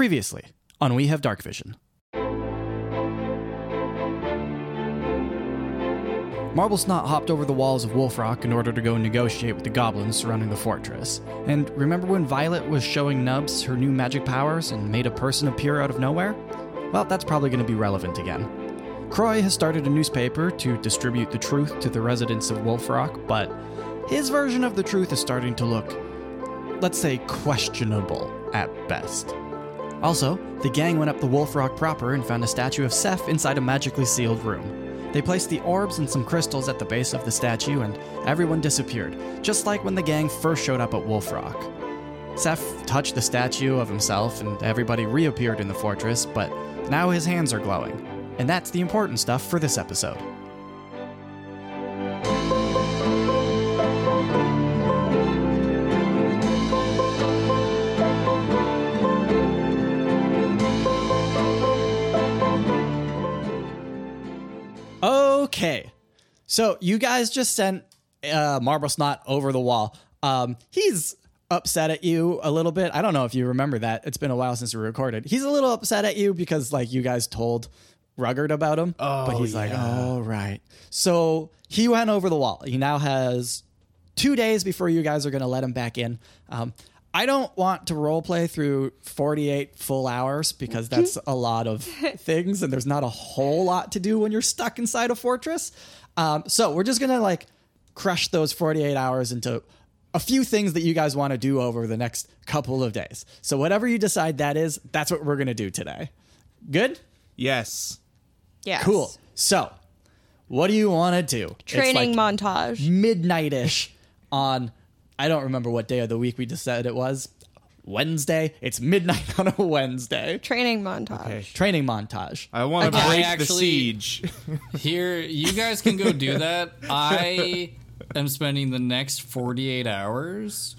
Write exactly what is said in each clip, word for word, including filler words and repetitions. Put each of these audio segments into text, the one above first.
Previously on We Have Dark Vision. Marble Snot hopped over the walls of Wolfrock in order to go negotiate with the goblins surrounding the fortress. And remember when Violet was showing Nubs her new magic powers and made a person appear out of nowhere? Well, that's probably going to be relevant again. Croy has started a newspaper to distribute the truth to the residents of Wolfrock, but his version of the truth is starting to look, let's say, questionable at best. Also, the gang went up the Wolfrock proper and found a statue of Seff inside a magically sealed room. They placed the orbs and some crystals at the base of the statue, and everyone disappeared, just like when the gang first showed up at Wolfrock. Seff touched the statue of himself, and everybody reappeared in the fortress, but now his hands are glowing. And that's the important stuff for this episode. Okay, so you guys just sent uh, Marble Snot over the wall. Um, he's upset at you a little bit. I don't know if you remember that. It's been a while since we recorded. He's a little upset at you because, like, you guys told Ruggard about him. Oh, but he's yeah. like, oh, right. So he went over the wall. He now has two days before you guys are going to let him back in. Um, I don't want to roleplay through forty-eight full hours because that's a lot of things and there's not a whole lot to do when you're stuck inside a fortress. Um, so we're just going to like crush those forty-eight hours into a few things that you guys want to do over the next couple of days. So whatever you decide that is, that's what we're going to do today. Good? Yes. Yes. Cool. So what do you want to do? Training like montage. Midnight-ish on... I don't remember what day of the week we just said it was. Wednesday. It's midnight on a Wednesday. Training montage. Okay. Training montage. I want to okay. break actually, the siege. Here, you guys can go do that. I am spending the next forty-eight hours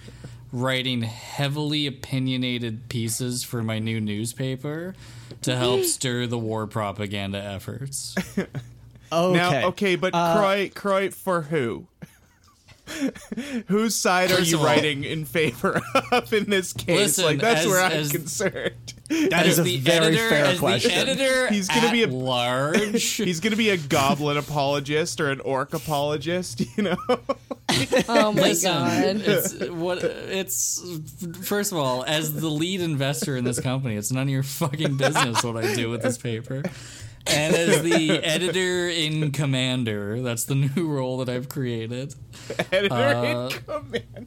writing heavily opinionated pieces for my new newspaper to help stir the war propaganda efforts. Okay. Now, okay, but uh, Croy, Croy for who? Whose side are you writing in favor of in this case? Listen, like that's as, where I'm as, concerned. That is a very editor, fair as question. The editor he's going to be a large. He's going to be a goblin apologist or an orc apologist, you know. Oh my Listen, god! It's what it's. First of all, as the lead investor in this company, it's none of your fucking business what I do with this paper. And as the editor in commander, that's the new role that I've created. Editor uh, in commander.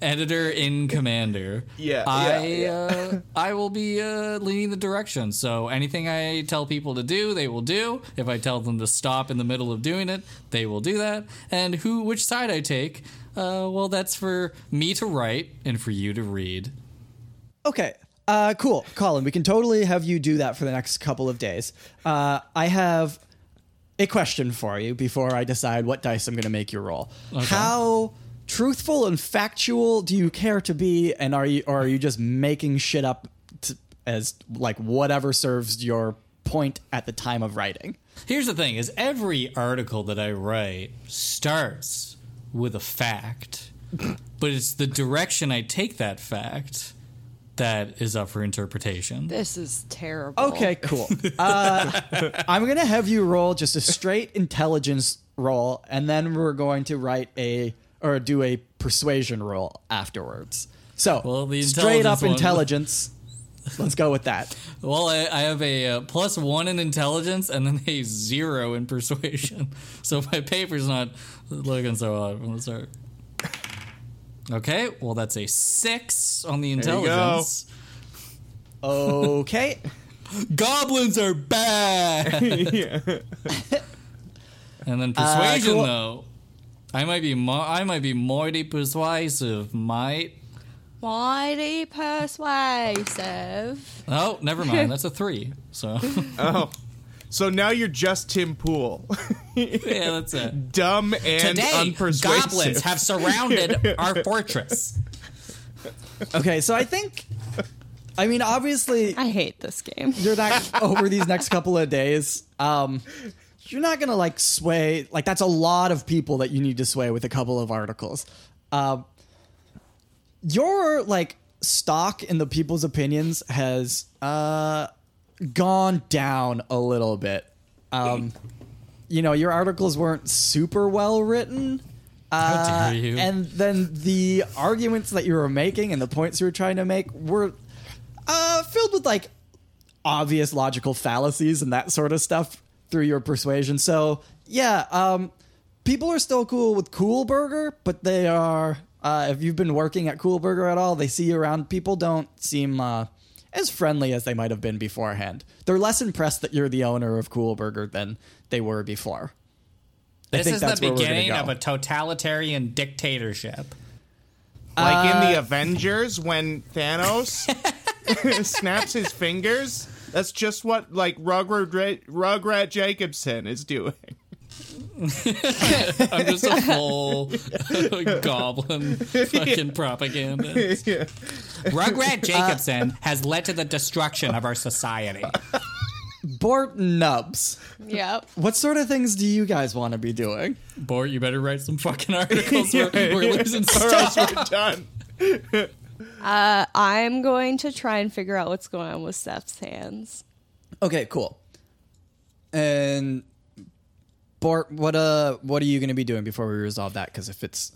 Editor in commander. Yeah. I yeah, yeah. Uh, I will be uh, leading the direction. So anything I tell people to do, they will do. If I tell them to stop in the middle of doing it, they will do that. And who, which side I take, uh, well, that's for me to write and for you to read. Okay. Uh, cool. Colin, we can totally have you do that for the next couple of days. Uh, I have a question for you before I decide what dice I'm going to make you roll. Okay. How truthful and factual do you care to be? And are you, or are you just making shit up to, as like whatever serves your point at the time of writing? Here's the thing is every article that I write starts with a fact, but it's the direction I take that fact that is up for interpretation. This is terrible. Okay, cool. Uh, I'm going to have you roll just a straight intelligence roll, and then we're going to write a, or do a persuasion roll afterwards. So, well, the straight up one. Intelligence. Let's go with that. Well, I, I have a uh, plus one in intelligence and then a zero in persuasion. So my paper's not looking so hot. Let's start. Okay, well, that's a six on the intelligence. Okay. Goblins are bad! Yeah. And then persuasion, uh, cool. though. I might be mo- I might be mighty persuasive, mate. Mighty persuasive. Oh, never mind. That's a three. So. Oh. So now you're just Tim Pool. Yeah, that's it. Dumb and Today, unpersuasive. Today, goblins have surrounded our fortress. Okay, so I think... I mean, obviously... I hate this game. You're not... over these next couple of days, um, you're not going to, like, sway... Like, that's a lot of people that you need to sway with a couple of articles. Um, your, like, stock in the people's opinions has uh, gone down a little bit. Um, you know, your articles weren't super well written. Uh, How dare you? And then the arguments that you were making and the points you were trying to make were uh, filled with, like, obvious logical fallacies and that sort of stuff through your persuasion. So, yeah, um, people are still cool with Cool Burger, but they are... Uh, if you've been working at Cool Burger at all, they see you around. People don't seem uh, as friendly as they might have been beforehand. They're less impressed that you're the owner of Cool Burger than they were before. I this is the beginning go. of a totalitarian dictatorship. Like uh, in the Avengers when Thanos snaps his fingers. That's just what like Rugrat, Rugrat Jacobson is doing. I'm just a full goblin fucking propagandist. Rugrat Jacobson uh, has led to the destruction of our society. Bort Nubs. Yep. What sort of things do you guys want to be doing? Bort, you better write some fucking articles. We're, we're losing stars. We're done. uh, I'm going to try and figure out what's going on with Seth's hands. Okay, cool. And... Bort, what uh, what are you going to be doing before we resolve that? Because if it's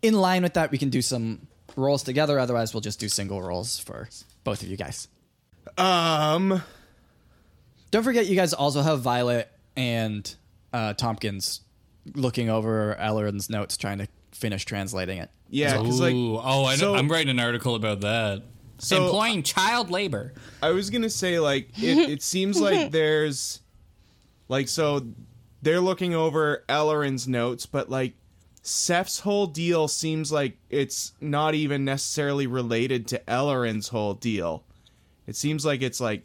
in line with that, we can do some rolls together. Otherwise, we'll just do single rolls for both of you guys. Um, don't forget, you guys also have Violet and uh, Tompkins looking over Ellerin's notes, trying to finish translating it. Yeah, because like, oh, I know, so, I'm writing an article about that. So employing child labor. I was gonna say, like, it, it seems like there's, like, so. They're looking over Ellerin's notes, but, like, Seth's whole deal seems like it's not even necessarily related to Ellerin's whole deal. It seems like it's, like,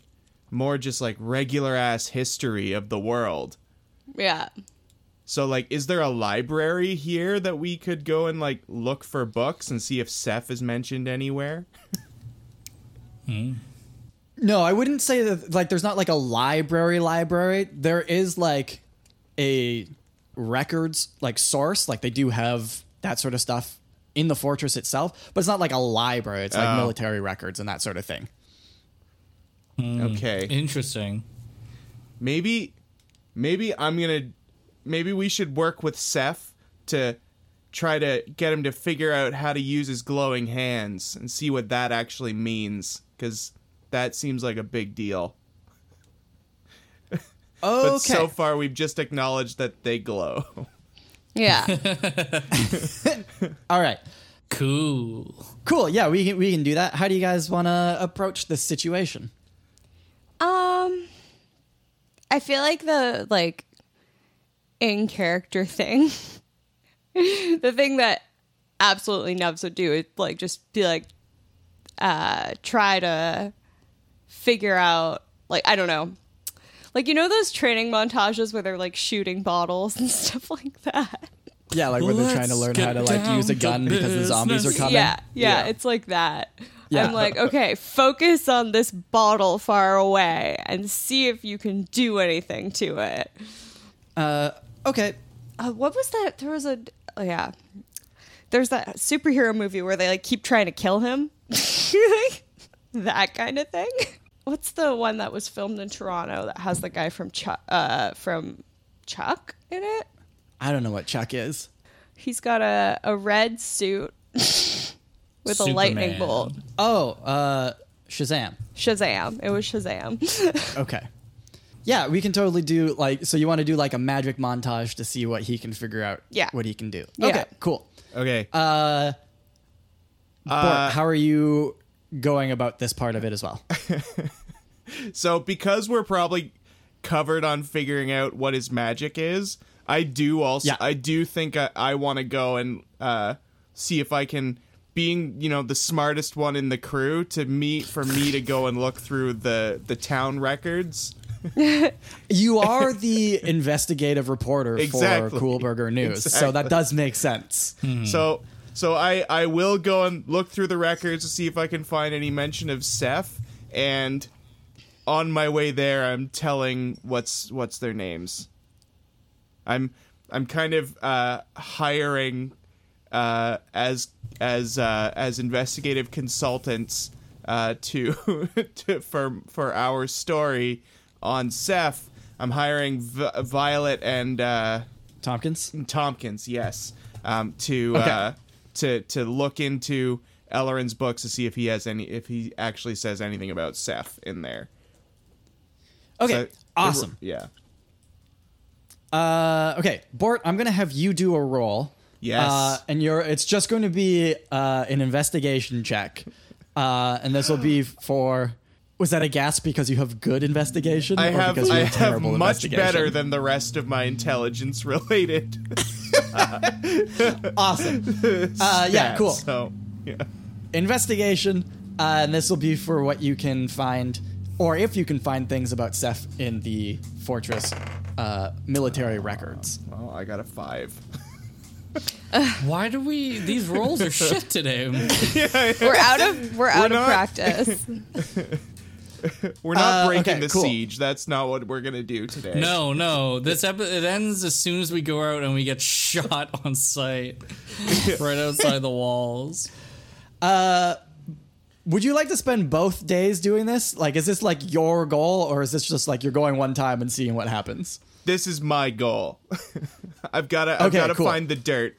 more just, like, regular-ass history of the world. Yeah. So, like, is there a library here that we could go and, like, look for books and see if Seff is mentioned anywhere? Hmm. No, I wouldn't say that, like, there's not, like, a library library. There is, like... a records like source, like they do have that sort of stuff in the fortress itself, but it's not like a library. It's like oh. military records and that sort of thing. Mm, okay, interesting. Maybe, maybe I'm gonna. Maybe we should work with Seff to try to get him to figure out how to use his glowing hands and see what that actually means, because that seems like a big deal. Okay. But so far, we've just acknowledged that they glow. Yeah. All right. Cool. Cool. Yeah, we can, we can do that. How do you guys want to approach this situation? Um, I feel like the, like, in-character thing, the thing that absolutely Nubs would do is, like, just be, like, uh, try to figure out, like, I don't know. Like, you know those training montages where they're, like, shooting bottles and stuff like that? Yeah, like, where Let's they're trying to learn how to, like, use a gun business. Because the zombies are coming. Yeah, yeah, yeah. It's like that. Yeah. I'm like, okay, focus on this bottle far away and see if you can do anything to it. Uh, okay. Uh, what was that? There was a... Oh, yeah. There's that superhero movie where they, like, keep trying to kill him. That kind of thing. What's the one that was filmed in Toronto that has the guy from Chuck, uh, from Chuck in it? I don't know what Chuck is. He's got a, a red suit with Superman. A lightning bolt. Oh, uh, Shazam. Shazam. It was Shazam. Okay. Yeah, we can totally do, like, so you want to do, like, a magic montage to see what he can figure out, yeah. what he can do. Yeah. Okay, cool. Okay. Uh, uh Bort, how are you... going about this part of it as well? So because we're probably covered on figuring out what his magic is, I do also yeah. I do think I, I want to go and uh see if I can, being, you know, the smartest one in the crew, to meet for me to go and look through the the town records. You are the investigative reporter exactly. for Cool Burger News, exactly. so that does make sense. Hmm. So So I, I will go and look through the records to see if I can find any mention of Seff, and on my way there, I'm telling what's what's their names. I'm I'm kind of uh, hiring uh, as as uh, as investigative consultants uh, to, to for for our story on Seff. I'm hiring v- Violet and uh, Tompkins. Tompkins, yes, um, to okay. uh, to to look into Ellerin's books to see if he has any, if he actually says anything about Seff in there. Okay, so, awesome. Yeah. Uh, okay, Bort, I'm gonna have you do a roll. Yes, uh, and you're. It's just going to be uh, an investigation check, uh, and this will be for. Was that a gasp because you have good investigation? I have. Or you have I have much better than the rest of my intelligence related. Awesome. Uh, yeah. Cool. So, yeah. Investigation, uh, and this will be for what you can find, or if you can find things about Seff in the fortress uh, military uh, records. Well, I got a five. Why do we? These rolls are shit today. yeah, yeah. We're out of we're, we're out not, of practice. We're not uh, breaking okay, the cool. siege. That's not what we're gonna do today. No, no. This episode it ends as soon as we go out and we get shot on sight, right outside the walls. Uh, would you like to spend both days doing this? Like, is this like your goal, or is this just like you're going one time and seeing what happens? This is my goal. I've got to I've got to find the dirt.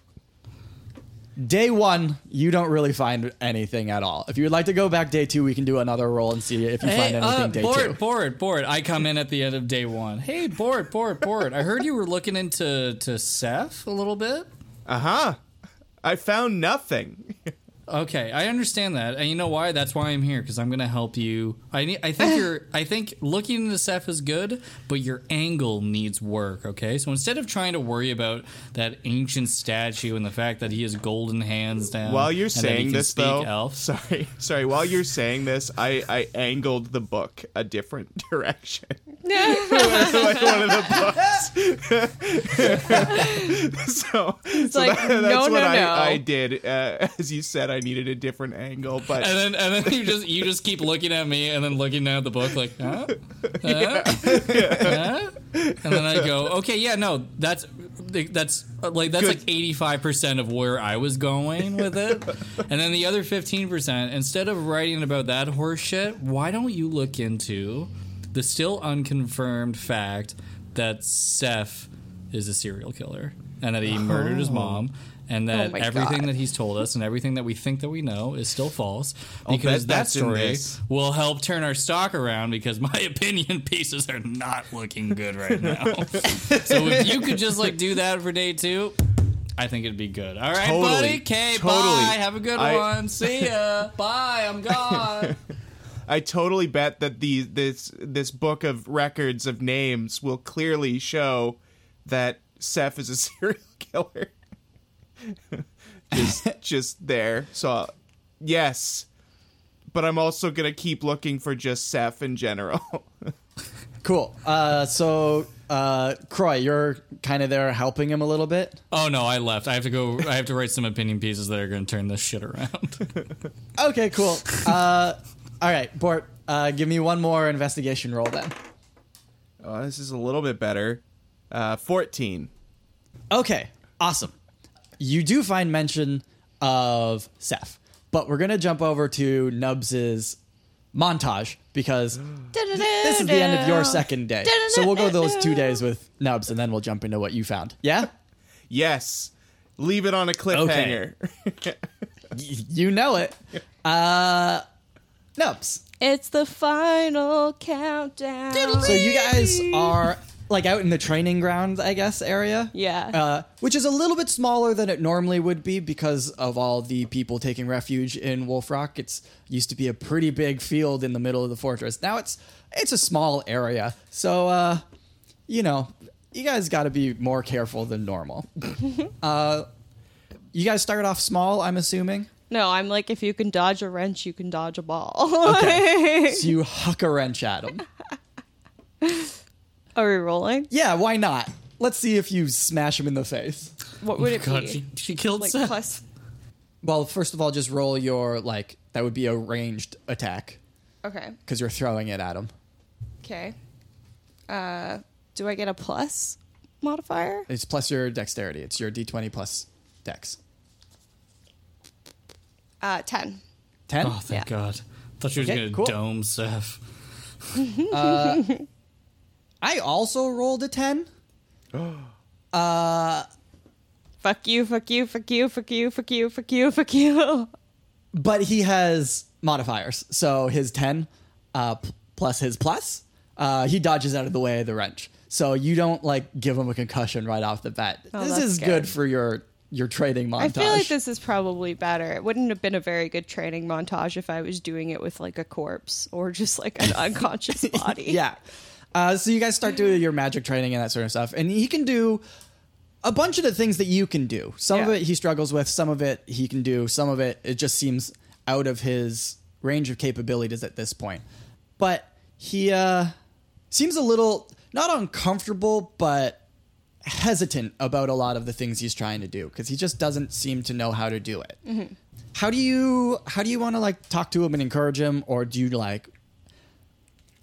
Day one, you don't really find anything at all. If you would like to go back day two, we can do another roll and see if you hey, find anything uh, day Bort, two. Bort, Bort, I come in at the end of day one. Hey, Bort, Bort, Bort, I heard you were looking into to Seff a little bit. Uh-huh. I found nothing. Okay, I understand that. And you know why? That's why I'm here, because I'm going to help you. I need, I think you're. I think looking into Seff is good, but your angle needs work, okay? So instead of trying to worry about that ancient statue and the fact that he has golden hands now. While you're saying this, though, elf. Sorry, sorry. While you're saying this, I, I angled the book a different direction. Like one of the books. so it's so like, that, that's no, what no, I, no. I did, uh, as you said. I needed a different angle, but and then and then you just you just keep looking at me and then looking down at the book like, huh? Huh? Yeah. Huh? And then I go, okay, yeah, no, that's that's like that's good. Like eighty-five percent of where I was going with it, and then the other fifteen percent. Instead of writing about that horse shit, why don't you look into the still unconfirmed fact that Seff is a serial killer and that he oh. murdered his mom? And that oh everything God. that he's told us and everything that we think that we know is still false, because that story will help turn our stock around, because my opinion pieces are not looking good right now. So if you could just like do that for day two, I think it'd be good. All right, totally. buddy. Okay, totally. Bye. Have a good I, one. See ya. Bye. I'm gone. I totally bet that the this this book of records of names will clearly show that Seff is a serial killer. just, just there. So, yes, but I'm also gonna keep looking for just Seff in general. Cool. Uh, so, uh, Croy, you're kind of there helping him a little bit. Oh no, I left. I have to go. I have to write some opinion pieces that are gonna turn this shit around. Okay, cool. Uh, all right, Bort, uh, give me one more investigation roll then. Oh, this is a little bit better. Uh, fourteen. Okay. Awesome. You do find mention of Seff, but we're going to jump over to Nubs' montage, because this is the end of your second day. So we'll go those two days with Nubs, and then we'll jump into what you found. Yeah? Yes. Leave it on a cliffhanger. Okay. You know it. Uh, Nubs. It's the final countdown. So you guys are... like out in the training ground, I guess, area. Yeah. Uh, which is a little bit smaller than it normally would be because of all the people taking refuge in Wolfrock. It's used to be a pretty big field in the middle of the fortress. Now it's it's a small area. So, uh, you know, you guys got to be more careful than normal. uh, you guys started off small, I'm assuming? No, I'm like, if you can dodge a wrench, you can dodge a ball. Okay. So you huck a wrench at him. Are we rolling? Yeah, why not? Let's see if you smash him in the face. What would oh it God, be? She, she killed like Seth. Plus. Well, first of all, just roll your, like, that would be a ranged attack. Okay. Because you're throwing it at him. Okay. Uh, do I get a plus modifier? It's plus your dexterity. It's your d twenty plus dex. Uh, ten. Ten? Oh, thank yeah. God. I thought she was okay, going to cool. dome Seff. uh, I also rolled a ten. uh, fuck you, fuck you, fuck you, fuck you, fuck you, fuck you, fuck you. But he has modifiers. So his ten uh, p- plus his plus, uh, he dodges out of the way of the wrench. So you don't, like, give him a concussion right off the bat. Oh, this is good. good for your your training montage. I feel like this is probably better. It wouldn't have been a very good training montage if I was doing it with, like, a corpse or just, like, an unconscious body. Yeah. Uh, so you guys start doing your magic training and that sort of stuff. And he can do a bunch of the things that you can do. Some yeah. of it he struggles with. Some of it he can do. Some of it, it just seems out of his range of capabilities at this point. But he uh, seems a little... not uncomfortable, but hesitant about a lot of the things he's trying to do because he just doesn't seem to know how to do it. Mm-hmm. How do you how do you want to, like, talk to him and encourage him, or do you like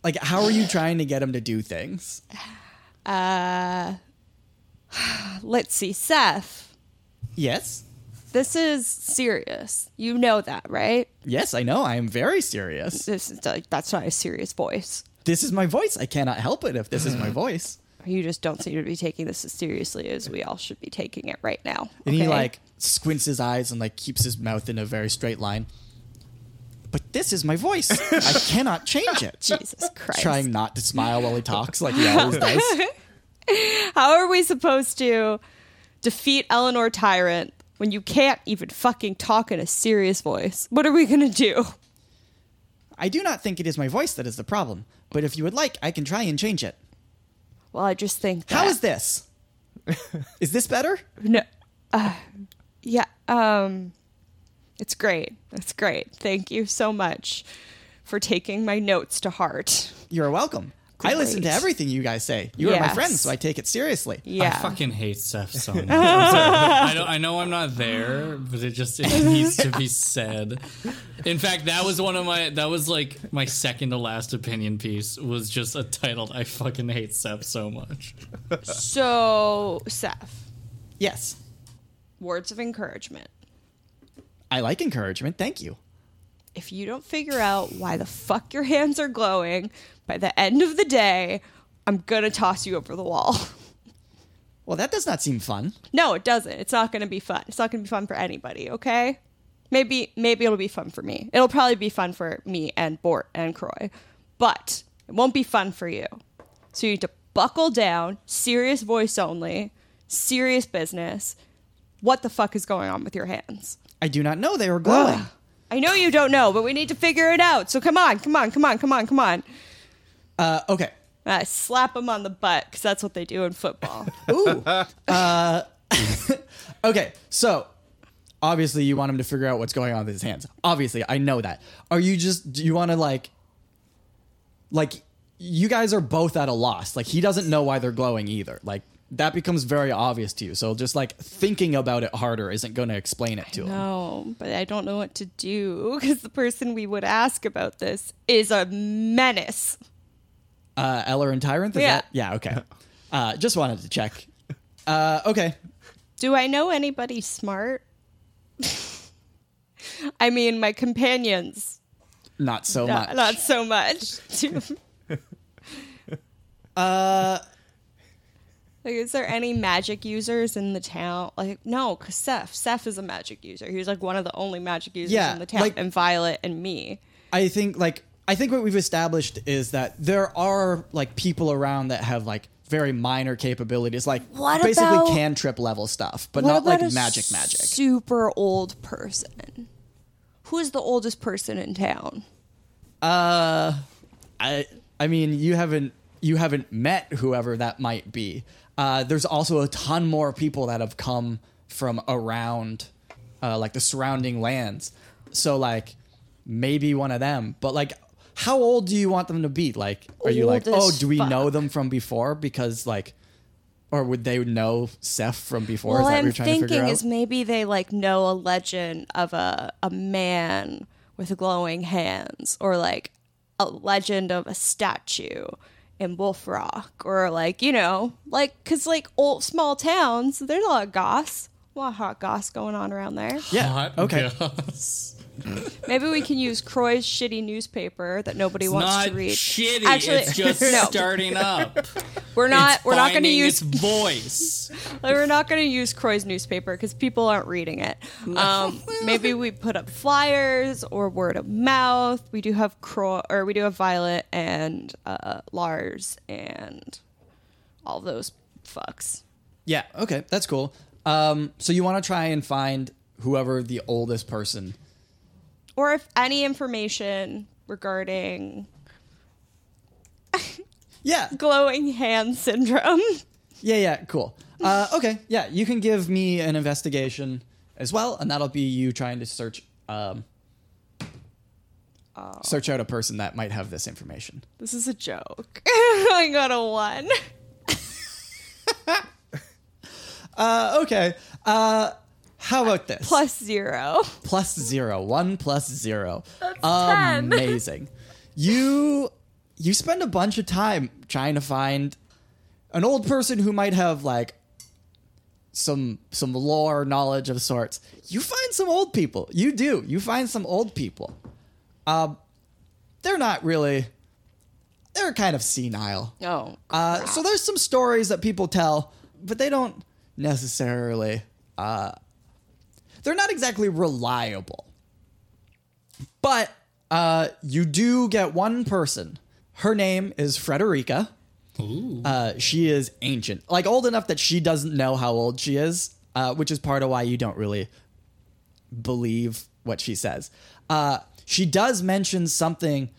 like how are you trying to get him to do things? Uh, let's see, Seff. Yes. This is serious. You know that, right? Yes, I know. I am very serious. This is like, that's not a serious voice. This is my voice. I cannot help it if this is my voice. You just don't seem to be taking this as seriously as we all should be taking it right now. And okay? He, like, squints his eyes and, like, keeps his mouth in a very straight line. But this is my voice. I cannot change it. Jesus Christ. Trying not to smile while he talks like he always does. How are we supposed to defeat Eleanor Tyrant when you can't even fucking talk in a serious voice? What are we going to do? I do not think it is my voice that is the problem. But if you would like, I can try and change it. Well, I just think that... How is this? Is this better? No. Uh, yeah. Um, it's great. It's great. Thank you so much for taking my notes to heart. You're welcome. Great. I listen to everything you guys say. You yes. are my friends, so I take it seriously. Yeah. I fucking hate Seff so much. I, don't, I know I'm not there, but it just it needs to be said. In fact, that was one of my that was like my second to last opinion piece was just a titled "I fucking hate Seff so much." So Seff, yes, words of encouragement. I like encouragement. Thank you. If you don't figure out why the fuck your hands are glowing by the end of the day, I'm going to toss you over the wall. Well, that does not seem fun. No, it doesn't. It's not going to be fun. It's not going to be fun for anybody, okay? Maybe maybe it'll be fun for me. It'll probably be fun for me and Bort and Croy, but it won't be fun for you. So you need to buckle down, serious voice only, serious business. What the fuck is going on with your hands? I do not know they were glowing. I know you don't know, but we need to figure it out. So come on, come on, come on, come on, come on. Uh, okay. Uh, slap them on the butt, because that's what they do in football. Ooh. uh, okay, so obviously you want him to figure out what's going on with his hands. Obviously, I know that. Are you just, do you want to like, like, you guys are both at a loss. Like, he doesn't know why they're glowing either. Like, that becomes very obvious to you. So just like thinking about it harder isn't going to explain it to him. No, but I don't know what to do because the person we would ask about this is a menace. Uh, Ellerin Tyrant? Is yeah. That? Yeah, okay. Uh, just wanted to check. Uh, okay. Do I know anybody smart? I mean, my companions. Not so no, much. Not so much. uh... Like, is there any magic users in the town? Like, no, because Seff. Seff is a magic user. He's, like, one of the only magic users yeah, in the town, like, and Violet and me. I think, like, I think what we've established is that there are, like, people around that have, like, very minor capabilities. Like, what basically about, cantrip level stuff, but not, like, magic magic. Super old person. Who's the oldest person in town? Uh, I, I mean, you haven't, you haven't met whoever that might be. Uh, there's also a ton more people that have come from around, uh, like, the surrounding lands. So, like, maybe one of them. But, like, how old do you want them to be? Like, are you like, oh, do we fuck. know them from before? Because, like, or would they know Seff from before? Well, is that what I'm you're trying thinking to figure out? Is maybe they, like, know a legend of a, a man with glowing hands. Or, like, a legend of a statue in Wolfrock, or like, you know, like, because like old small towns, there's a lot of goss, a lot of hot goss going on around there. Yeah, hot okay. Goss. Maybe we can use Croy's shitty newspaper that nobody it's wants to read. Shitty. Actually, it's just no. starting up. We're not. It's we're not going to use its voice. Like, we're not going to use Croy's newspaper because people aren't reading it. Um, maybe we put up flyers or word of mouth. We do have Croy, or we do have Violet and uh, Lars and all those fucks. Yeah. Okay, that's cool. Um, so you want to try and find whoever the oldest person, or if any information regarding yeah glowing hand syndrome. Yeah, yeah, cool. Uh, okay, yeah, you can give me an investigation as well, and that'll be you trying to search um, oh. search out a person that might have this information. This is a joke. I got a one. Uh, okay. Uh, how about this? Plus zero. Plus zero. One plus zero. That's ten. Amazing. You you spend a bunch of time trying to find an old person who might have like some some lore knowledge of sorts. You find some old people. You do. You find some old people. Um, they're not really. They're kind of senile. Oh. Uh, so there's some stories that people tell, but they don't. Necessarily, uh, they're not exactly reliable. But uh, you do get one person. Her name is Frederica. Ooh. Uh, she is ancient, like old enough that she doesn't know how old she is, uh, which is part of why you don't really believe what she says. Uh, she does mention something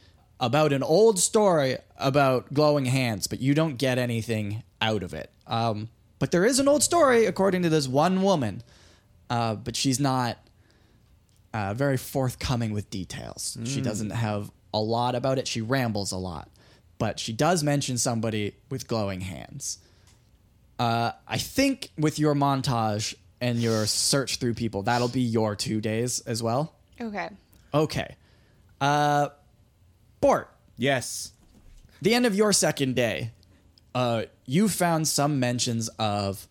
about an old story about glowing hands, but you don't get anything out of it. Um, But there is an old story, according to this one woman, uh, but she's not uh, very forthcoming with details. Mm. She doesn't have a lot about it. She rambles a lot, but she does mention somebody with glowing hands. Uh, I think with your montage and your search through people, that'll be your two days as well. Okay. Okay. Uh, Bort. Yes. The end of your second day. Uh, you found some mentions of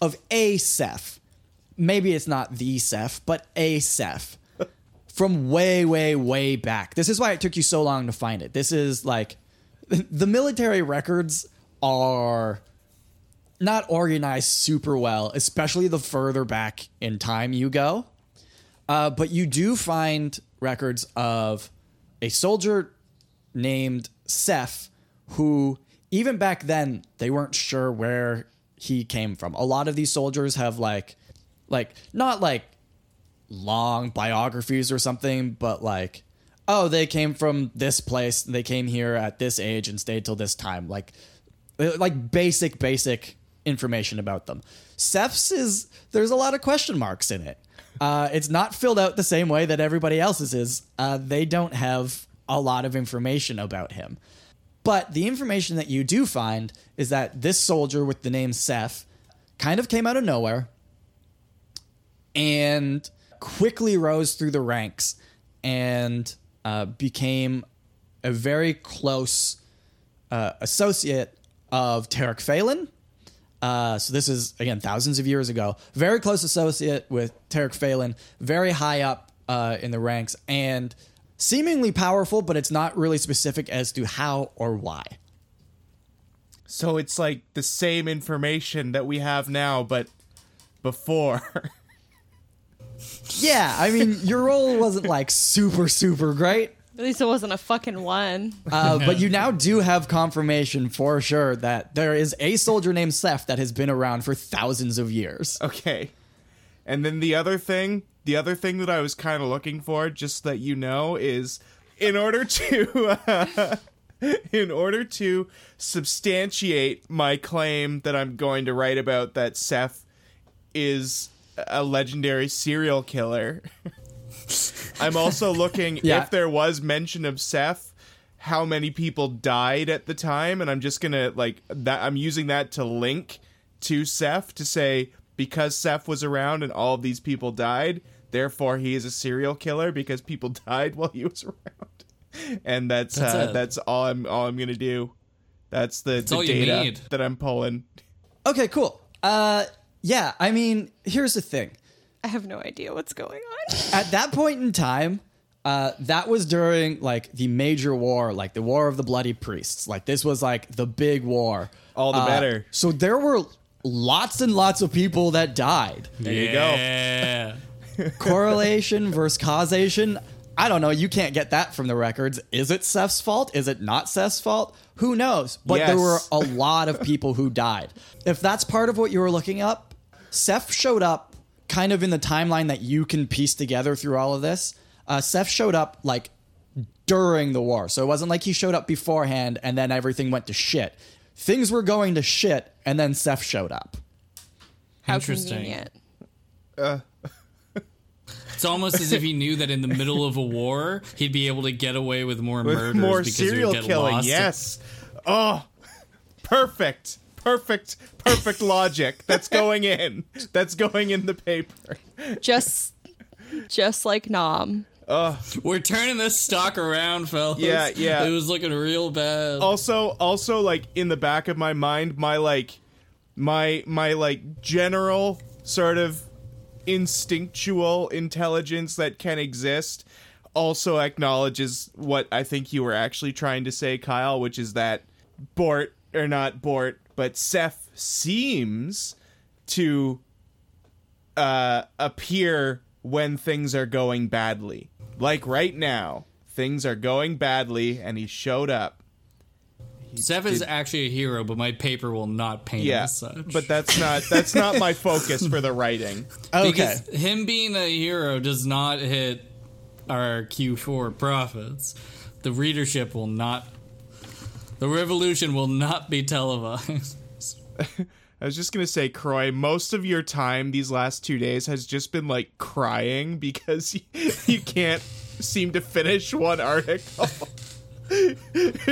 of a Seff. Maybe it's not the Seff, but a Seff from way, way, way back. This is why it took you so long to find it. This is like the military records are not organized super well, especially the further back in time you go. Uh, but you do find records of a soldier named Seff who. Even back then, they weren't sure where he came from. A lot of these soldiers have like, like not like long biographies or something, but like, oh, they came from this place. They came here at this age and stayed till this time. Like, like basic, basic information about them. Seth's is, there's a lot of question marks in it. Uh, it's not filled out the same way that everybody else's is. Uh, they don't have a lot of information about him. But the information that you do find is that this soldier with the name Seff kind of came out of nowhere and quickly rose through the ranks and uh, became a very close uh, associate of Tarek Phelan. Uh, so this is, again, thousands of years ago. Very close associate with Tarek Phelan, very high up uh, in the ranks, and seemingly powerful, but it's not really specific as to how or why. So it's like the same information that we have now, but before. Yeah, I mean, your role wasn't like super, super great. At least it wasn't a fucking one. Uh, but you now do have confirmation for sure that there is a soldier named Seff that has been around for thousands of years. Okay. And then the other thing... The other thing that I was kind of looking for, just that you know, is in order to uh, in order to substantiate my claim that I'm going to write about that Seff is a legendary serial killer. I'm also looking yeah. if there was mention of Seff, how many people died at the time, and I'm just gonna like that. I'm using that to link to Seff to say because Seff was around and all of these people died. Therefore, he is a serial killer because people died while he was around, and that's that's, uh, that's all I'm all I'm gonna do. That's the, that's the data that I'm pulling. Okay, cool. Uh, yeah, I mean, here's the thing: I have no idea what's going on. At that point in time, uh, that was during like the major war, like the War of the Bloody Priests. Like this was like the big war. All the uh, better. So there were lots and lots of people that died. There yeah. you go. Correlation versus causation. I don't know. You can't get that from the records. Is it Seth's fault? Is it not Seth's fault? Who knows? But yes. there were a lot of people who died. If that's part of what you were looking up, Seff showed up kind of in the timeline that you can piece together through all of this. Uh, Seff showed up like during the war. So it wasn't like he showed up beforehand and then everything went to shit. Things were going to shit and then Seff showed up. How Interesting. Convenient. Uh It's almost as if he knew that in the middle of a war, he'd be able to get away with more with murders more because he would get killing, lost. Yes. Oh, perfect. Perfect. Perfect logic. That's going in. That's going in the paper. Just just like Nom. Oh. We're turning this stock around, fellas. Yeah, yeah. It was looking real bad. Also, also like in the back of my mind, my like my my like general sort of instinctual intelligence that can exist also acknowledges what I think you were actually trying to say, Kyle, which is that Bort, or not Bort, but Seff seems to uh, appear when things are going badly. Like right now, things are going badly, and he showed up. Seff is actually a hero, but my paper will not paint yeah, him as such. But that's not that's not my focus for the writing. Okay. Because him being a hero does not hit our Q four profits. The readership will not... The revolution will not be televised. I was just going to say, Croy, most of your time these last two days has just been, like, crying because you, you can't seem to finish one article.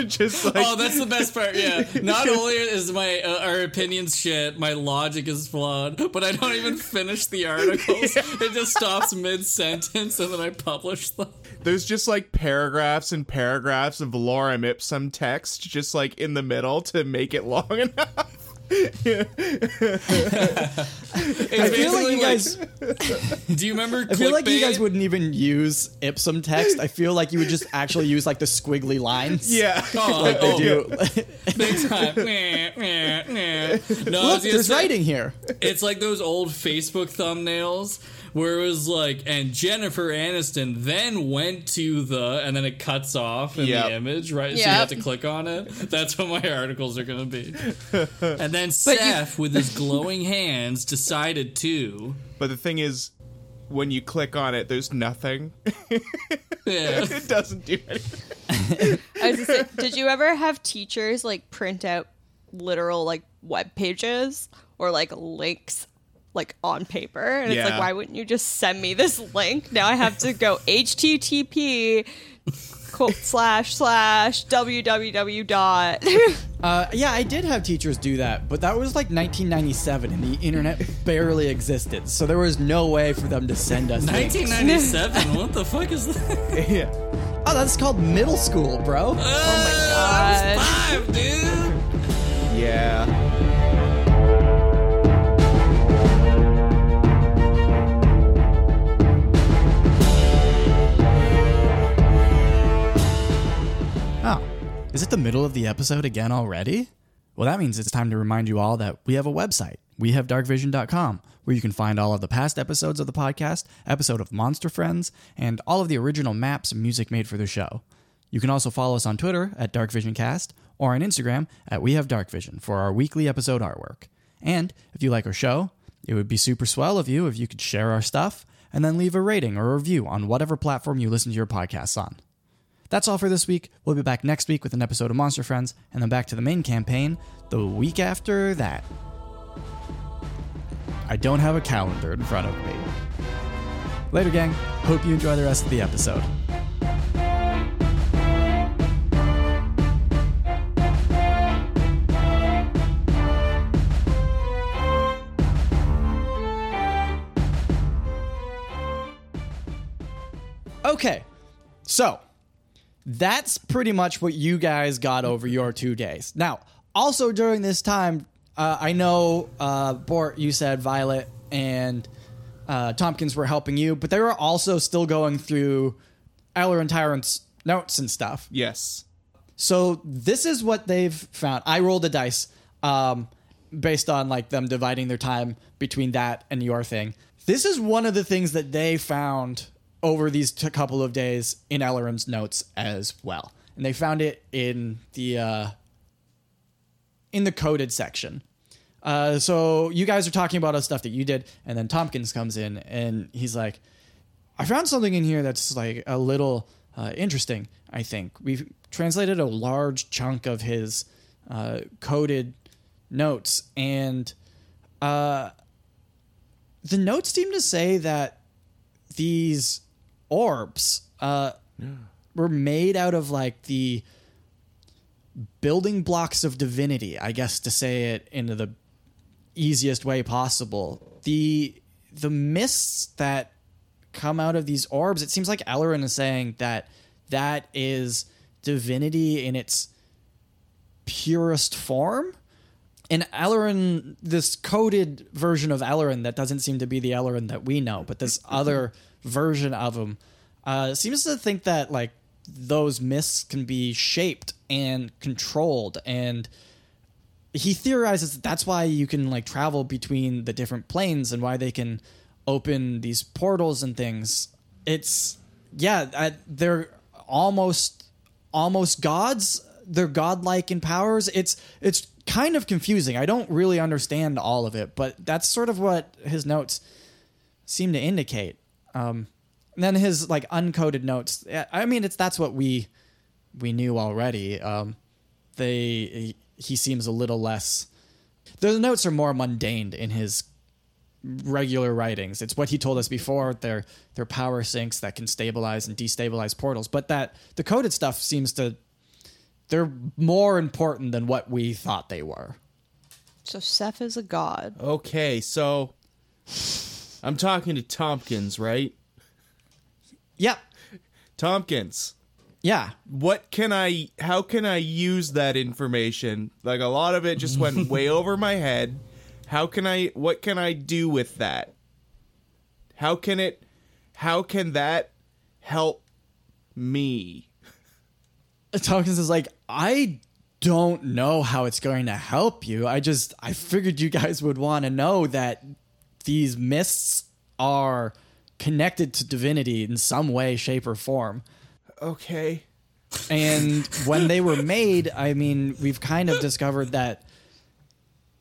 Just like, oh, that's the best part. Yeah, not only is my uh, our opinions shit, my logic is flawed, but I don't even finish the articles. Yeah. It just stops mid sentence, and then I publish them. There's just like paragraphs and paragraphs of lorem ipsum text, just like in the middle to make it long enough. Yeah. I feel like you like, guys. Do you remember? I feel like bait? You guys wouldn't even use ipsum text. I feel like you would just actually use like the squiggly lines. Yeah, oh, like oh, they do. Yeah. Big time. No, look, there's say, writing here. It's like those old Facebook thumbnails where it was like, and Jennifer Aniston then went to the, and then it cuts off in yep. the image, right? Yep. So you have to click on it. That's what my articles are going to be. And then Seff, you- with his glowing hands, decided to. But the thing is, when you click on it, there's nothing. Yeah. It doesn't do anything. I was gonna say, did you ever have teachers like print out literal like web pages or like links? Like on paper, and yeah. it's like, why wouldn't you just send me this link? Now I have to go H T T P quote slash slash www dot. uh, yeah, I did have teachers do that, but that was like nineteen ninety-seven, and the internet barely existed, so there was no way for them to send us. nineteen ninety-seven? What the fuck is that? Yeah. Oh, that's called middle school, bro. Uh, oh my god, I was five, dude. Yeah. Oh, is it the middle of the episode again already? Well, that means it's time to remind you all that we have a website, we have dark vision dot com, where you can find all of the past episodes of the podcast, episode of Monster Friends, and all of the original maps and music made for the show. You can also follow us on Twitter at dark vision cast or on Instagram at we have dark vision for our weekly episode artwork. And if you like our show, it would be super swell of you if you could share our stuff and then leave a rating or a review on whatever platform you listen to your podcasts on. That's all for this week. We'll be back next week with an episode of Monster Friends, and then back to the main campaign the week after that. I don't have a calendar in front of me. Later, gang. Hope you enjoy the rest of the episode. Okay, so... that's pretty much what you guys got over your two days. Now, also during this time, uh, I know, uh, Bort, you said Violet and uh, Tompkins were helping you, but they were also still going through Ellerin Tyrant's notes and stuff. Yes. So this is what they've found. I rolled a dice um, based on like them dividing their time between that and your thing. This is one of the things that they found over these t- couple of days in Ellerin's notes as well. And they found it in the uh, in the coded section. Uh, so you guys are talking about all stuff that you did, and then Tompkins comes in, and he's like, I found something in here that's like a little uh, interesting, I think. We've translated a large chunk of his uh, coded notes, and uh, the notes seem to say that these orbs uh, yeah. were made out of like the building blocks of divinity, I guess, to say it in the easiest way possible. The the mists that come out of these orbs, it seems like Ellerin is saying that that is divinity in its purest form. And Ellerin, this coded version of Ellerin that doesn't seem to be the Ellerin that we know, but this other version of him, uh, seems to think that like those mists can be shaped and controlled. And he theorizes that that's why you can like travel between the different planes and why they can open these portals and things. It's, yeah, I, they're almost, almost gods. They're godlike in powers. It's, it's, kind of confusing. I don't really understand all of it, but that's sort of what his notes seem to indicate. Um, and then his like uncoded notes. I mean, it's that's what we we knew already. Um, they he seems a little less. The notes are more mundane in his regular writings. It's what he told us before. They're they're power sinks that can stabilize and destabilize portals, but that the coded stuff seems to. They're more important than what we thought they were. So Seff is a god. Okay, so I'm talking to Tompkins, right? Yep. Tompkins. Yeah. What can I, how can I use that information? Like a lot of it just went way over my head. How can I, what can I do with that? How can it, how can that help me? Tompkins is like, I don't know how it's going to help you. I just, I figured you guys would want to know that these mists are connected to divinity in some way, shape, or form. Okay. And when they were made, I mean, we've kind of discovered that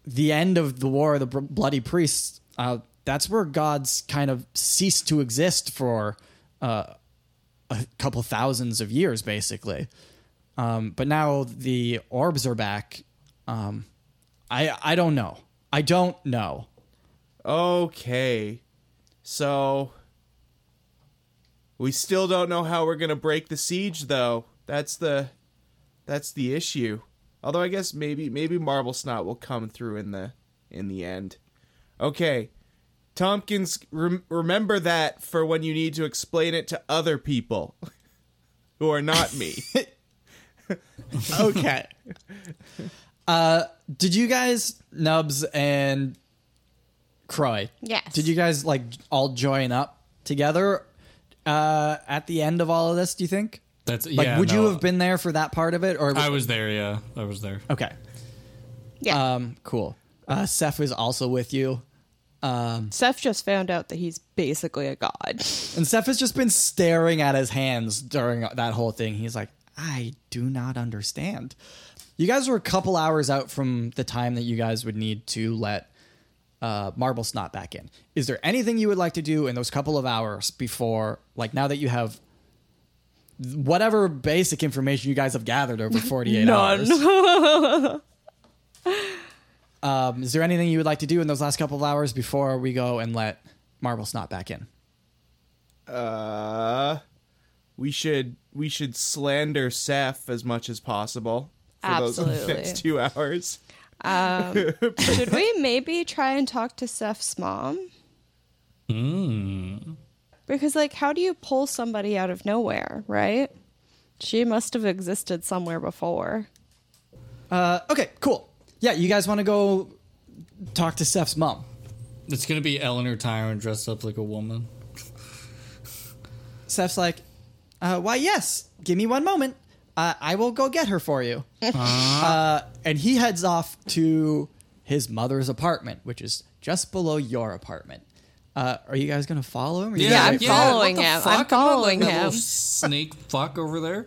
the end of the War of the Bloody Priests, uh, that's where gods kind of ceased to exist for uh, a couple thousands of years, basically. Um, but now the orbs are back. Um, I I don't know. I don't know. Okay. So we still don't know how we're gonna break the siege, though. That's the that's the issue. Although I guess maybe maybe Marble Snot will come through in the in the end. Okay, Tompkins, rem- remember that for when you need to explain it to other people who are not me. Okay. Uh, did you guys, Nubs and Croy? Yes. Did you guys like all join up together uh, at the end of all of this? Do you think? That's like, yeah. Would no. you have been there for that part of it? Or was I was there. Yeah, I was there. Okay. Yeah. Um. Cool. Uh, Seff is also with you. Um, Seff just found out that he's basically a god, and Seff has just been staring at his hands during that whole thing. He's like, I do not understand. You guys were a couple hours out from the time that you guys would need to let uh, Marble Snot back in. Is there anything you would like to do in those couple of hours before, like now that you have whatever basic information you guys have gathered over forty-eight None. hours? um, is there anything you would like to do in those last couple of hours before we go and let Marble Snot back in? Uh... We should we should slander Seff as much as possible for Absolutely. those next two hours. Um, should we maybe try and talk to Seth's mom? Mm. Because, like, how do you pull somebody out of nowhere, right? She must have existed somewhere before. Uh, okay, cool. Yeah, you guys want to go talk to Seth's mom? It's going to be Eleanor Tyrant dressed up like a woman. Seth's like, uh, why, yes. Give me one moment. Uh, I will go get her for you. uh, and he heads off to his mother's apartment, which is just below your apartment. Uh, are you guys going to follow him? Or yeah, I'm following him. I'm following him. Snake fuck over there.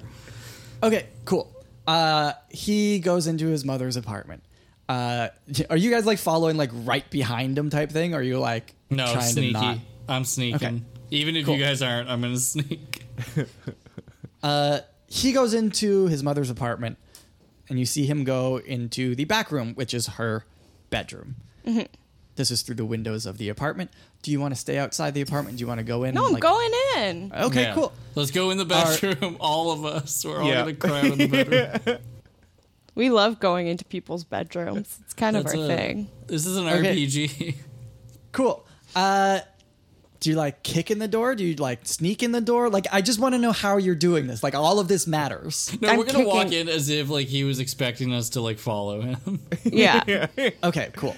Okay, cool. Uh, he goes into his mother's apartment. Uh, are you guys like following like right behind him type thing? Or are you like no, trying sneaky. to not? I'm sneaking. Okay. Even if cool. you guys aren't, I'm going to sneak. uh, he goes into his mother's apartment and you see him go into the back room, which is her bedroom. Mm-hmm. This is through the windows of the apartment. Do you want to stay outside the apartment? Do you want to go in? No, I'm like, going in. Okay, yeah. Cool. Let's go in the bedroom. Our, all of us. We're all yeah. going to cry in the bedroom. We love going into people's bedrooms. It's kind That's of our a, thing. This is an okay. R P G. Cool. Uh, do you like kick in the door? Do you like sneak in the door? Like, I just want to know how you're doing this. Like, all of this matters. No, I'm we're going to walk in as if like he was expecting us to like follow him. Yeah. yeah. Okay, cool.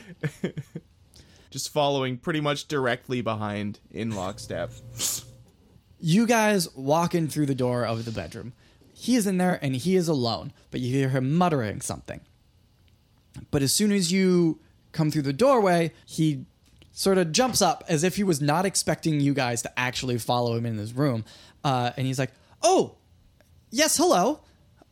Just following pretty much directly behind in lockstep. You guys walk in through the door of the bedroom. He is in there and he is alone, but you hear him muttering something. But as soon as you come through the doorway, he sort of jumps up as if he was not expecting you guys to actually follow him in his room. Uh, and he's like, oh, yes, hello.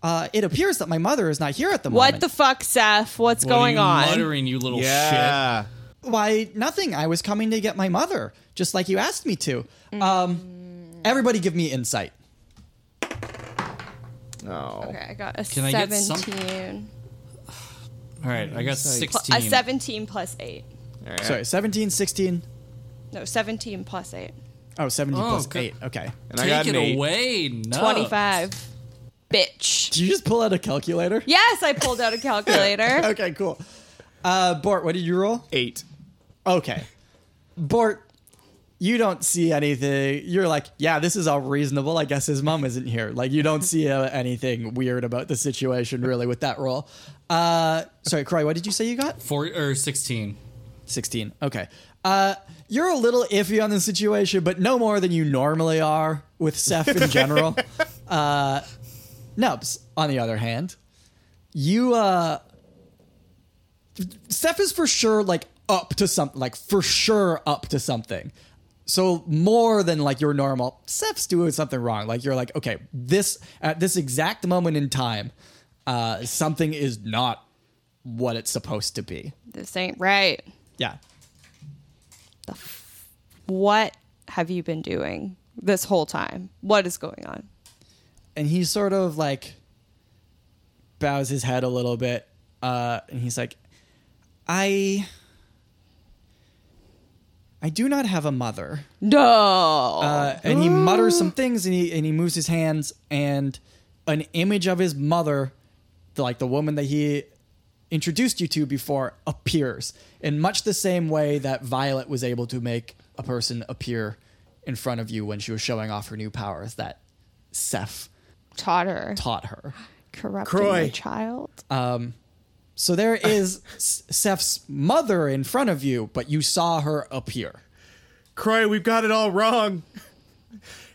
Uh, it appears that my mother is not here at the what moment. What the fuck, Seff? What's what going on? What are you muttering, you little yeah. shit? Why, nothing. I was coming to get my mother, just like you asked me to. Um, everybody give me insight. Oh. Okay, I got a Can seventeen. I All right, I got sixteen. A seventeen plus eight. Right. Sorry, seventeen, sixteen? No, seventeen plus eight. Oh, seventeen oh, plus good. eight, okay. And Take I got it eight. away, no. twenty-five. Bitch. Did you just pull out a calculator? Yes, I pulled out a calculator. Okay, cool. Uh, Bort, what did you roll? Eight. Okay. Bort, you don't see anything. You're like, yeah, this is all reasonable. I guess his mom isn't here. Like, you don't see uh, anything weird about the situation, really, with that roll. Uh, sorry, Croy, what did you say you got? Four or sixteen. Sixteen. Okay. Uh, you're a little iffy on the situation, but no more than you normally are with Seff in general. uh, Nubs, on the other hand, you, uh... Seff is for sure like up to something, like for sure up to something. So more than like your normal, Seth's doing something wrong. Like you're like, okay, this at this exact moment in time, uh, something is not what it's supposed to be. This ain't right. Yeah. The f- what have you been doing this whole time? What is going on? And he sort of like bows his head a little bit, uh, and he's like, I I do not have a mother. No. Uh, and he mutters some things and he and he moves his hands and an image of his mother, the, like the woman that he introduced you to before, appears in much the same way that Violet was able to make a person appear in front of you when she was showing off her new powers that Seff taught her. Taught her. Corrupting a child. Um So there is Seth's mother in front of you, but you saw her appear. Croy, we've got it all wrong.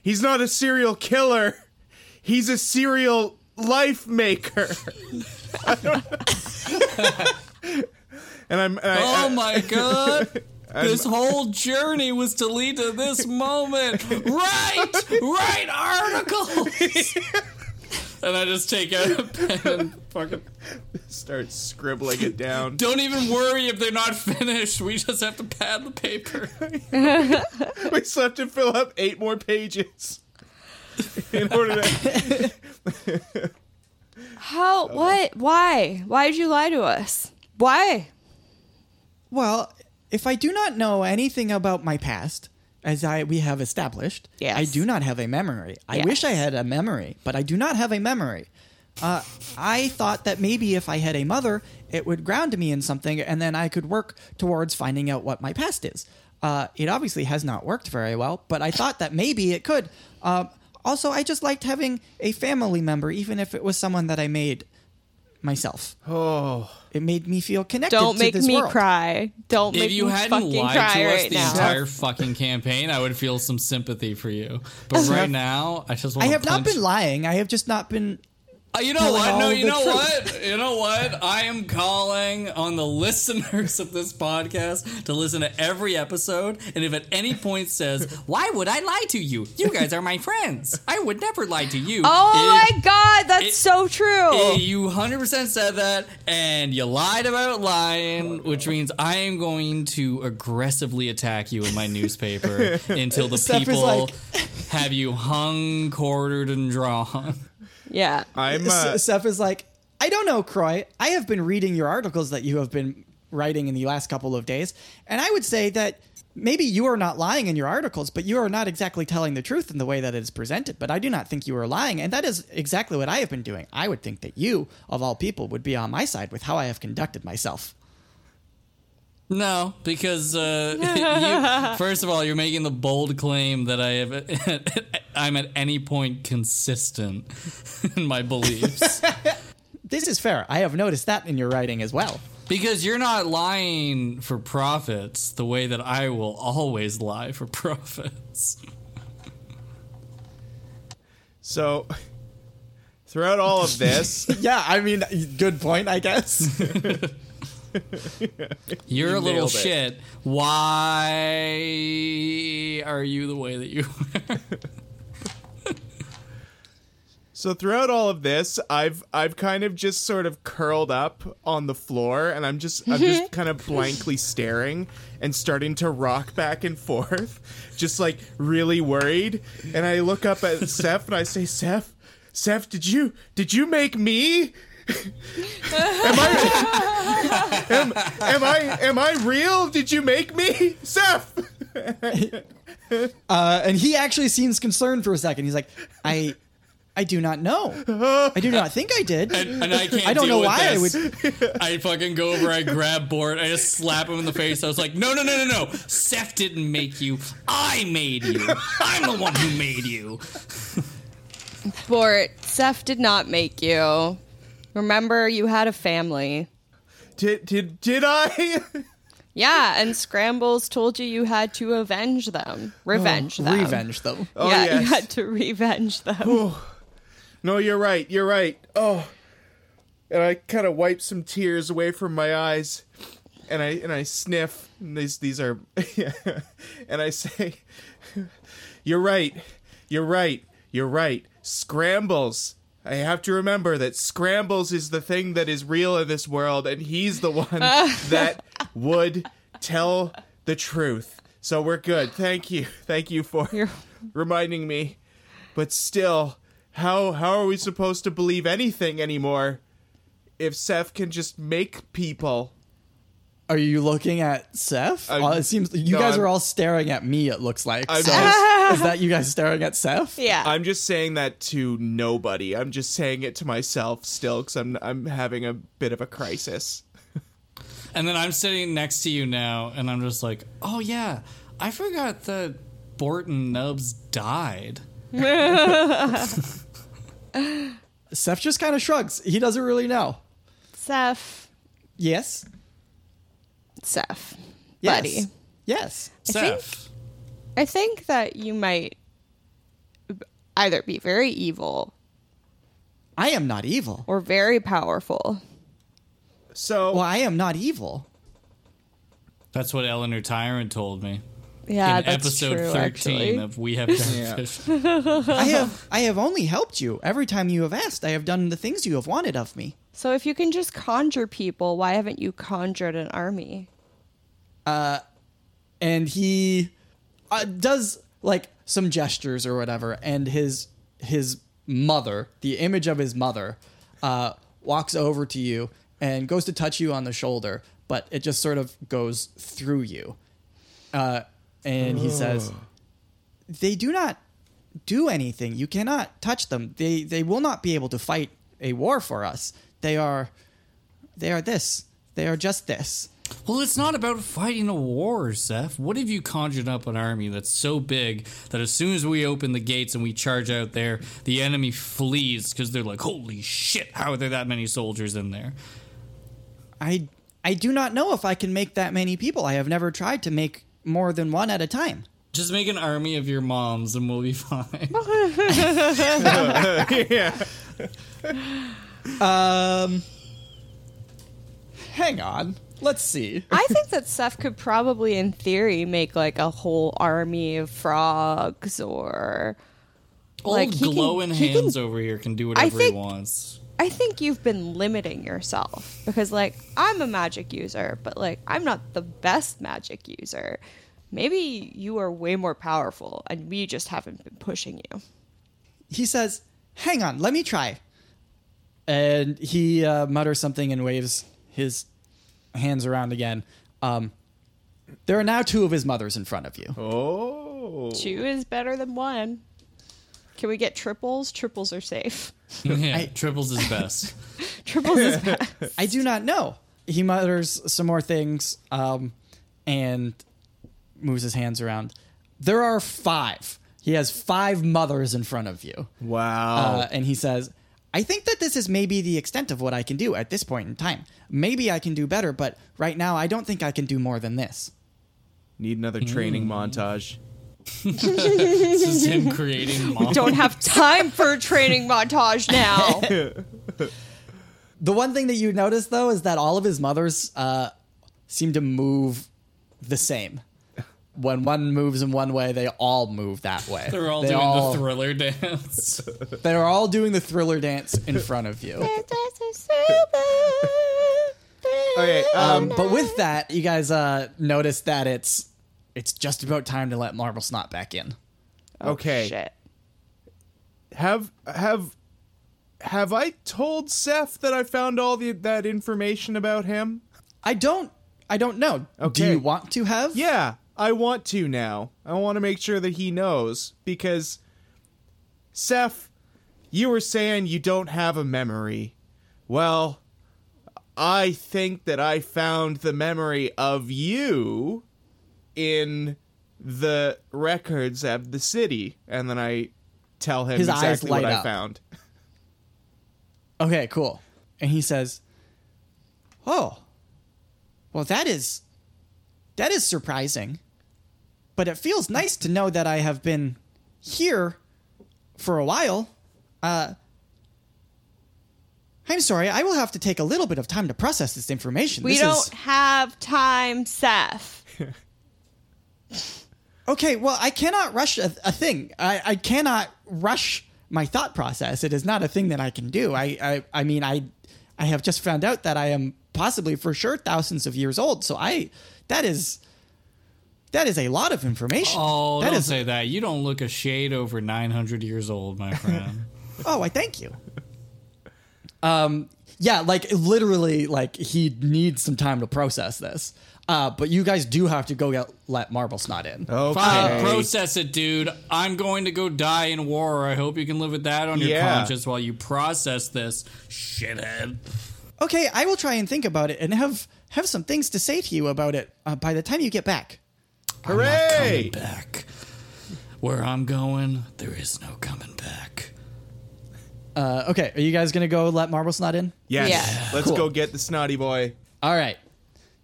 He's not a serial killer. He's a serial life maker. and I'm. I, oh my god! I'm, this whole journey was to lead to this moment. Right, right. Articles. And I just take out a pen and fucking start scribbling it down. Don't even worry if they're not finished. We just have to pad the paper. We just have to fill up eight more pages in order to. How? What? Why? Why did you lie to us? Why? Well, if I do not know anything about my past, as I we have established, yes. I do not have a memory. I yes. wish I had a memory, but I do not have a memory. Uh, I thought that maybe if I had a mother, it would ground me in something, and then I could work towards finding out what my past is. Uh, it obviously has not worked very well, but I thought that maybe it could. Um, also, I just liked having a family member, even if it was someone that I made myself. Oh, it made me feel connected. Don't to make this me world. Cry. Don't if make me fucking cry right now. If you hadn't lied to us right the now. Entire fucking campaign, I would feel some sympathy for you. But right now, I just want to. I have punch. Not been lying. I have just not been. Uh, you know what? No, you know truth. What? You know what? I am calling on the listeners of this podcast to listen to every episode. And if at any point says, why would I lie to you? You guys are my friends. I would never lie to you. Oh it, my God. That's it, so true. It, you one hundred percent said that. And you lied about lying, which means I am going to aggressively attack you in my newspaper until the Steph people like- have you hung, quartered, and drawn. Yeah. I'm, uh, Seff is like, I don't know, Croy. I have been reading your articles that you have been writing in the last couple of days, and I would say that maybe you are not lying in your articles, but you are not exactly telling the truth in the way that it is presented. But I do not think you are lying, and that is exactly what I have been doing. I would think that you, of all people, would be on my side with how I have conducted myself. No, because uh, you, first of all, you're making the bold claim that I have, I'm at any point consistent in my beliefs. This is fair. I have noticed that in your writing as well. Because you're not lying for profits the way that I will always lie for profits. So, throughout all of this... yeah, I mean, good point, I guess. You're you a little shit. Why are you the way that you are? So throughout all of this, I've I've kind of just sort of curled up on the floor, and I'm just I'm just kind of blankly staring and starting to rock back and forth, just like really worried. And I look up at Seff and I say, Seff, Seff, did you did you make me? am I am, am I am I real? Did you make me, Seff? uh, and he actually seems concerned for a second. He's like, I I do not know. I do not think I did. And, and I can't. I don't deal know with why this. I would. I fucking go over. I grab Bort. I just slap him in the face. I was like, no, no, no, no, no. Seff didn't make you. I made you. I'm the one who made you. Bort, Seff did not make you. Remember, you had a family. Did did did I? Yeah, and Scrambles told you you had to avenge them. Revenge oh, them. Revenge them. Oh, yeah, yes. You had to revenge them. Ooh. No, you're right. You're right. Oh. And I kind of wipe some tears away from my eyes. And I and I sniff. And these these are and I say, "You're right. You're right. You're right. Scrambles." I have to remember that Scrambles is the thing that is real in this world, and he's the one that would tell the truth. So we're good. Thank you. Thank you for You're... reminding me. But still, how how are we supposed to believe anything anymore if Seff can just make people? Are you looking at Seff? Uh, it seems you no, guys I'm... are all staring at me, it looks like. So is, is that you guys staring at Seff? Yeah. I'm just saying that to nobody. I'm just saying it to myself still because I'm, I'm having a bit of a crisis. And then I'm sitting next to you now, and I'm just like, oh, yeah, I forgot that Bort and Nubs died. Seff just kind of shrugs. He doesn't really know. Seff. Yes? Seff, yes. Buddy. Yes. Seff. I, I think that you might either be very evil. I am not evil. Or very powerful. So. Well, I am not evil. That's what Eleanor Tyrant told me. Yeah, in that's episode true, thirteen actually. Of We Have Dark Vision. Yeah. I have I have only helped you. Every time you have asked, I have done the things you have wanted of me. So if you can just conjure people, why haven't you conjured an army? Uh, and he uh, does like some gestures or whatever, and his his mother, the image of his mother, uh, walks over to you and goes to touch you on the shoulder, but it just sort of goes through you. Uh, and he says, "They do not do anything. You cannot touch them. They they will not be able to fight a war for us. They are, they are this. They are just this." Well, it's not about fighting a war, Seff. What if you conjured up an army that's so big that as soon as we open the gates and we charge out there, the enemy flees because they're like, holy shit, how are there that many soldiers in there? I I do not know if I can make that many people. I have never tried to make more than one at a time. Just make an army of your moms and we'll be fine. Yeah. Um, hang on. Let's see. I think that Seff could probably, in theory, make like a whole army of frogs or... Old like, glowing can, hands can, over here can do whatever think, he wants. I think you've been limiting yourself because, like, I'm a magic user, but, like, I'm not the best magic user. Maybe you are way more powerful and we just haven't been pushing you. He says, hang on, let me try. And he uh, mutters something and waves his... hands around again. Um, there are now two of his mothers in front of you. Oh. Two is better than one. Can we get triples? Triples are safe. Yeah, I, triples is best. Triples is best. I do not know. He mutters some more things um, and moves his hands around. There are five. He has five mothers in front of you. Wow. Uh, and he says... I think that this is maybe the extent of what I can do at this point in time. Maybe I can do better, but right now I don't think I can do more than this. Need another training mm. montage. This is him creating montage. We don't have time for a training montage now. The one thing that you notice, though, is that all of his mothers uh, seem to move the same. When one moves in one way, they all move that way. They're all they doing all, the thriller dance. They're all doing the thriller dance in front of you. Okay, um, but with that, you guys uh, notice that it's it's just about time to let Marble Snot back in. Oh, okay. Shit. Have have have I told Seff that I found all the that information about him? I don't. I don't know. Okay. Do you want to have? Yeah. I want to now. I want to make sure that he knows, because, Seff, you were saying you don't have a memory. Well, I think that I found the memory of you in the records of the city. And then I tell him His exactly what up. I found. Okay, cool. And he says, oh, well, that is... That is surprising, but it feels nice to know that I have been here for a while. Uh, I'm sorry, I will have to take a little bit of time to process this information. We this don't is... have time, Seff. Okay, well, I cannot rush a, a thing. I, I cannot rush my thought process. It is not a thing that I can do. I, I, I mean, I, I have just found out that I am possibly for sure thousands of years old, so I... That is that is a lot of information. Oh, that don't is, say that. You don't look a shade over nine hundred years old, my friend. Oh, I thank you. Um, yeah, like, literally, like, he needs some time to process this. Uh, but you guys do have to go get, let Marble Snot in. Okay. Uh, process it, dude. I'm going to go die in war. I hope you can live with that on your yeah. conscience while you process this, shithead. Okay, I will try and think about it and have... have some things to say to you about it uh, by the time you get back. Hooray! I'm not coming back. Where I'm going, there is no coming back. Uh, okay, are you guys going to go let Marble Snot in? Yes. Yeah. Let's cool. go get the snotty boy. All right.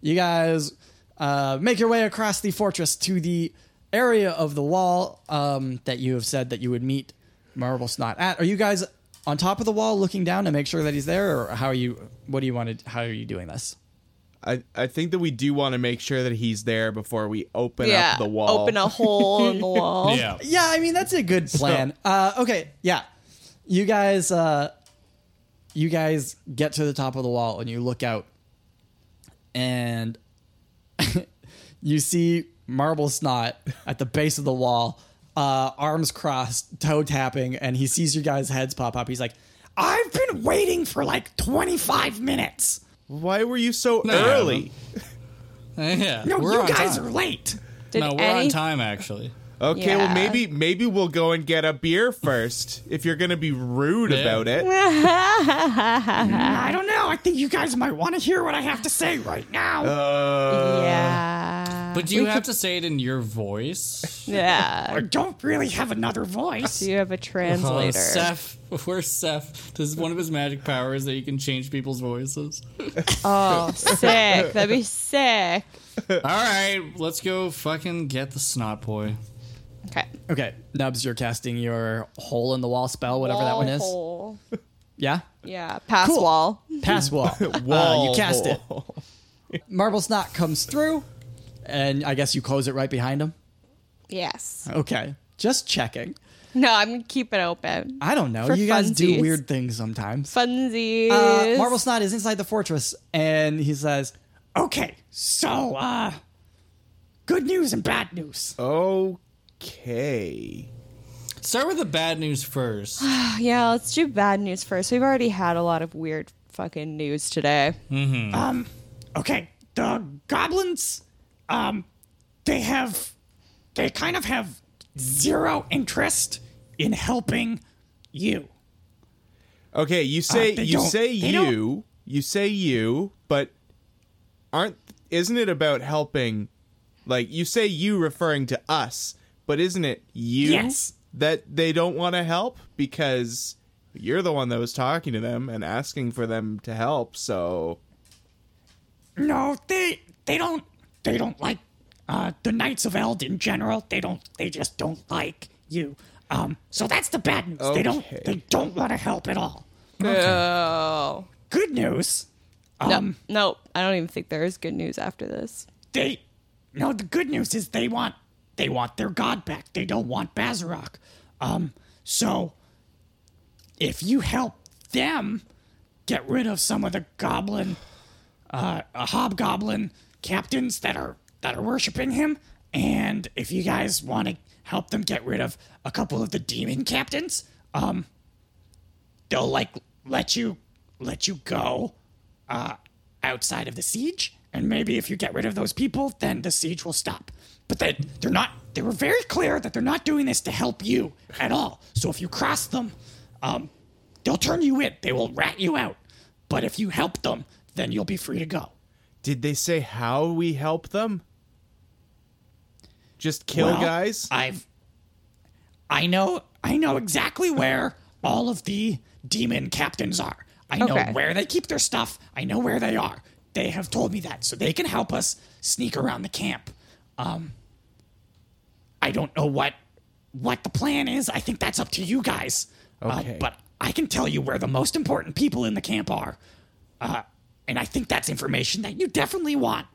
You guys uh, make your way across the fortress to the area of the wall um, that you have said that you would meet Marble Snot at. Are you guys on top of the wall looking down to make sure that he's there? Or how are you, what do you want to, how are you doing this? I, I think that we do want to make sure that he's there before we open yeah, up the wall. Open a hole in the wall. Yeah. yeah, I mean, that's a good plan. So, uh, okay, yeah. You guys uh, you guys get to the top of the wall and you look out. And you see Marble Snot at the base of the wall, uh, arms crossed, toe tapping, and he sees your guys' heads pop up. He's like, I've been waiting for like twenty-five minutes. Why were you so no, early? Yeah, no, we're you guys time. Are late. Did no, we're any... on time, actually. Okay, yeah. well, maybe maybe we'll go and get a beer first, if you're going to be rude yeah. about it. I don't know. I think you guys might want to hear what I have to say right now. Uh, yeah. But do you we have could... to say it in your voice? Yeah. I don't really have another voice. Do you have a translator? Oh, Seff. Where's Seff? This is one of his magic powers that you can change people's voices. Oh, sick. That'd be sick. All right, let's go fucking get the snot boy. Okay. Okay, Nubs, you're casting your hole in the wall spell, whatever wall that one is. Hole. Yeah? Yeah, pass cool. wall. Pass wall. wall uh, you cast hole. it. Marble Snot comes through, and I guess you close it right behind him? Yes. Okay, just checking. No, I'm going to keep it open. I don't know. You funsies. guys do weird things sometimes. Funsies. Uh, Marble Snot is inside the fortress, and he says, okay, so, uh, good news and bad news. Okay. Start with the bad news first. Yeah, let's do bad news first. We've already had a lot of weird fucking news today. Mm-hmm. Um, okay, the goblins, um, they have, they kind of have zero interest in helping you. Okay, you say, uh, you say you, you say you, but... Aren't isn't it about helping? Like you say, you referring to us, but isn't it you yes. that they don't want to help because you're the one that was talking to them and asking for them to help? So no, they they don't they don't like uh, the Knights of Eld in general. They don't they just don't like you. Um, so that's the bad news. Okay. They don't they don't want to help at all. No. Okay. Good news. Um, no, no, I don't even think there is good news after this. They, no, the good news is they want, they want their god back. They don't want Bazarok. Um, so if you help them get rid of some of the goblin, uh, uh hobgoblin captains that are that are worshiping him, and if you guys want to help them get rid of a couple of the demon captains, um, they'll like let you let you go. Uh, outside of the siege, and maybe if you get rid of those people, then the siege will stop. But they, they're not, they were very clear that they're not doing this to help you at all. So if you cross them, um, they'll turn you in. They will rat you out. But if you help them, then you'll be free to go. Did they say how we help them? Just kill well, guys? I've, I know, I know exactly where all of the demon captains are. I know okay. where they keep their stuff. I know where they are. They have told me that, so they can help us sneak around the camp. Um, I don't know what what the plan is. I think that's up to you guys. Okay. Uh, but I can tell you where the most important people in the camp are. Uh, and I think that's information that you definitely want.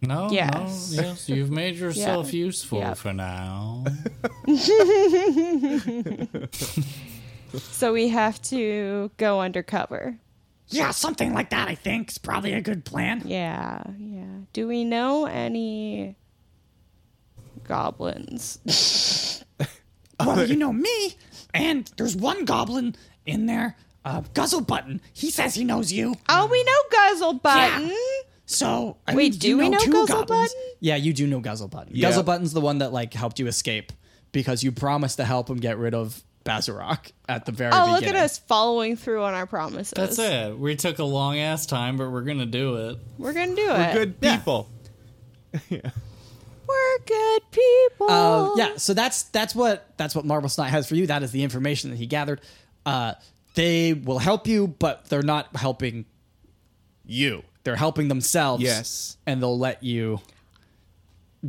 No, yes, no, yes. You've made yourself yeah. useful yep. for now. So we have to go undercover. Yeah, something like that, I think. It's probably a good plan. Yeah, yeah. Do we know any goblins? Well, you know me, and there's one goblin in there, uh, Guzzle Button. He says he knows you. Oh, we know Guzzle Button. Yeah. So, I wait, mean, do you we know, know Guzzle goblins? Button? Yeah, you do know Guzzle Button. Yeah. Guzzle Button's the one that like helped you escape because you promised to help him get rid of Bazarok at the very beginning. Oh, look beginning. at us following through on our promises. That's it. We took a long ass time, but we're gonna do it. We're gonna do it. We're good people. Yeah. yeah. We're good people. Uh, yeah. So that's that's what that's what Marble Snot has for you. That is the information that he gathered. Uh, they will help you, but they're not helping you. They're helping themselves. Yes. And they'll let you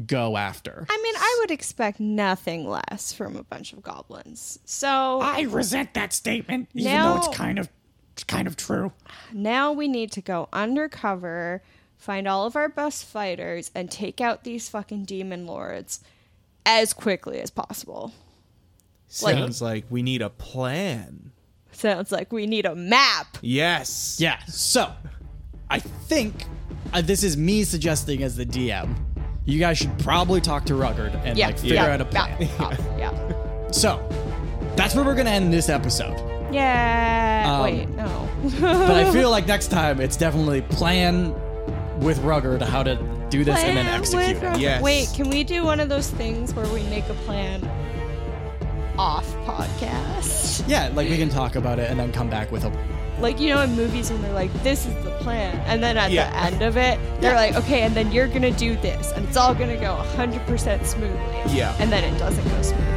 go after. I mean, I would expect nothing less from a bunch of goblins. So I resent that statement, even now, though it's kind of it's kind of true. Now we need to go undercover, find all of our best fighters, and take out these fucking demon lords as quickly as possible. Sounds like, like we need a plan. Sounds like we need a map. Yes. Yeah. So I think uh, this is me suggesting as the D M. You guys should probably talk to Ruggard and yeah, like figure yeah, out a plan. Yeah, yeah. So that's where we're gonna end this episode. Yeah. Um, Wait, no. But I feel like next time it's definitely plan with Ruggard how to do this and then execute it. Yes. Wait, can we do one of those things where we make a plan off podcast? Yeah, like we can talk about it and then come back with a... Like, you know, in movies when they're like, this is the plan. And then at yeah. the end of it, they're yeah. like, okay, and then you're going to do this. And it's all going to go one hundred percent smoothly. Yeah. And then it doesn't go smoothly.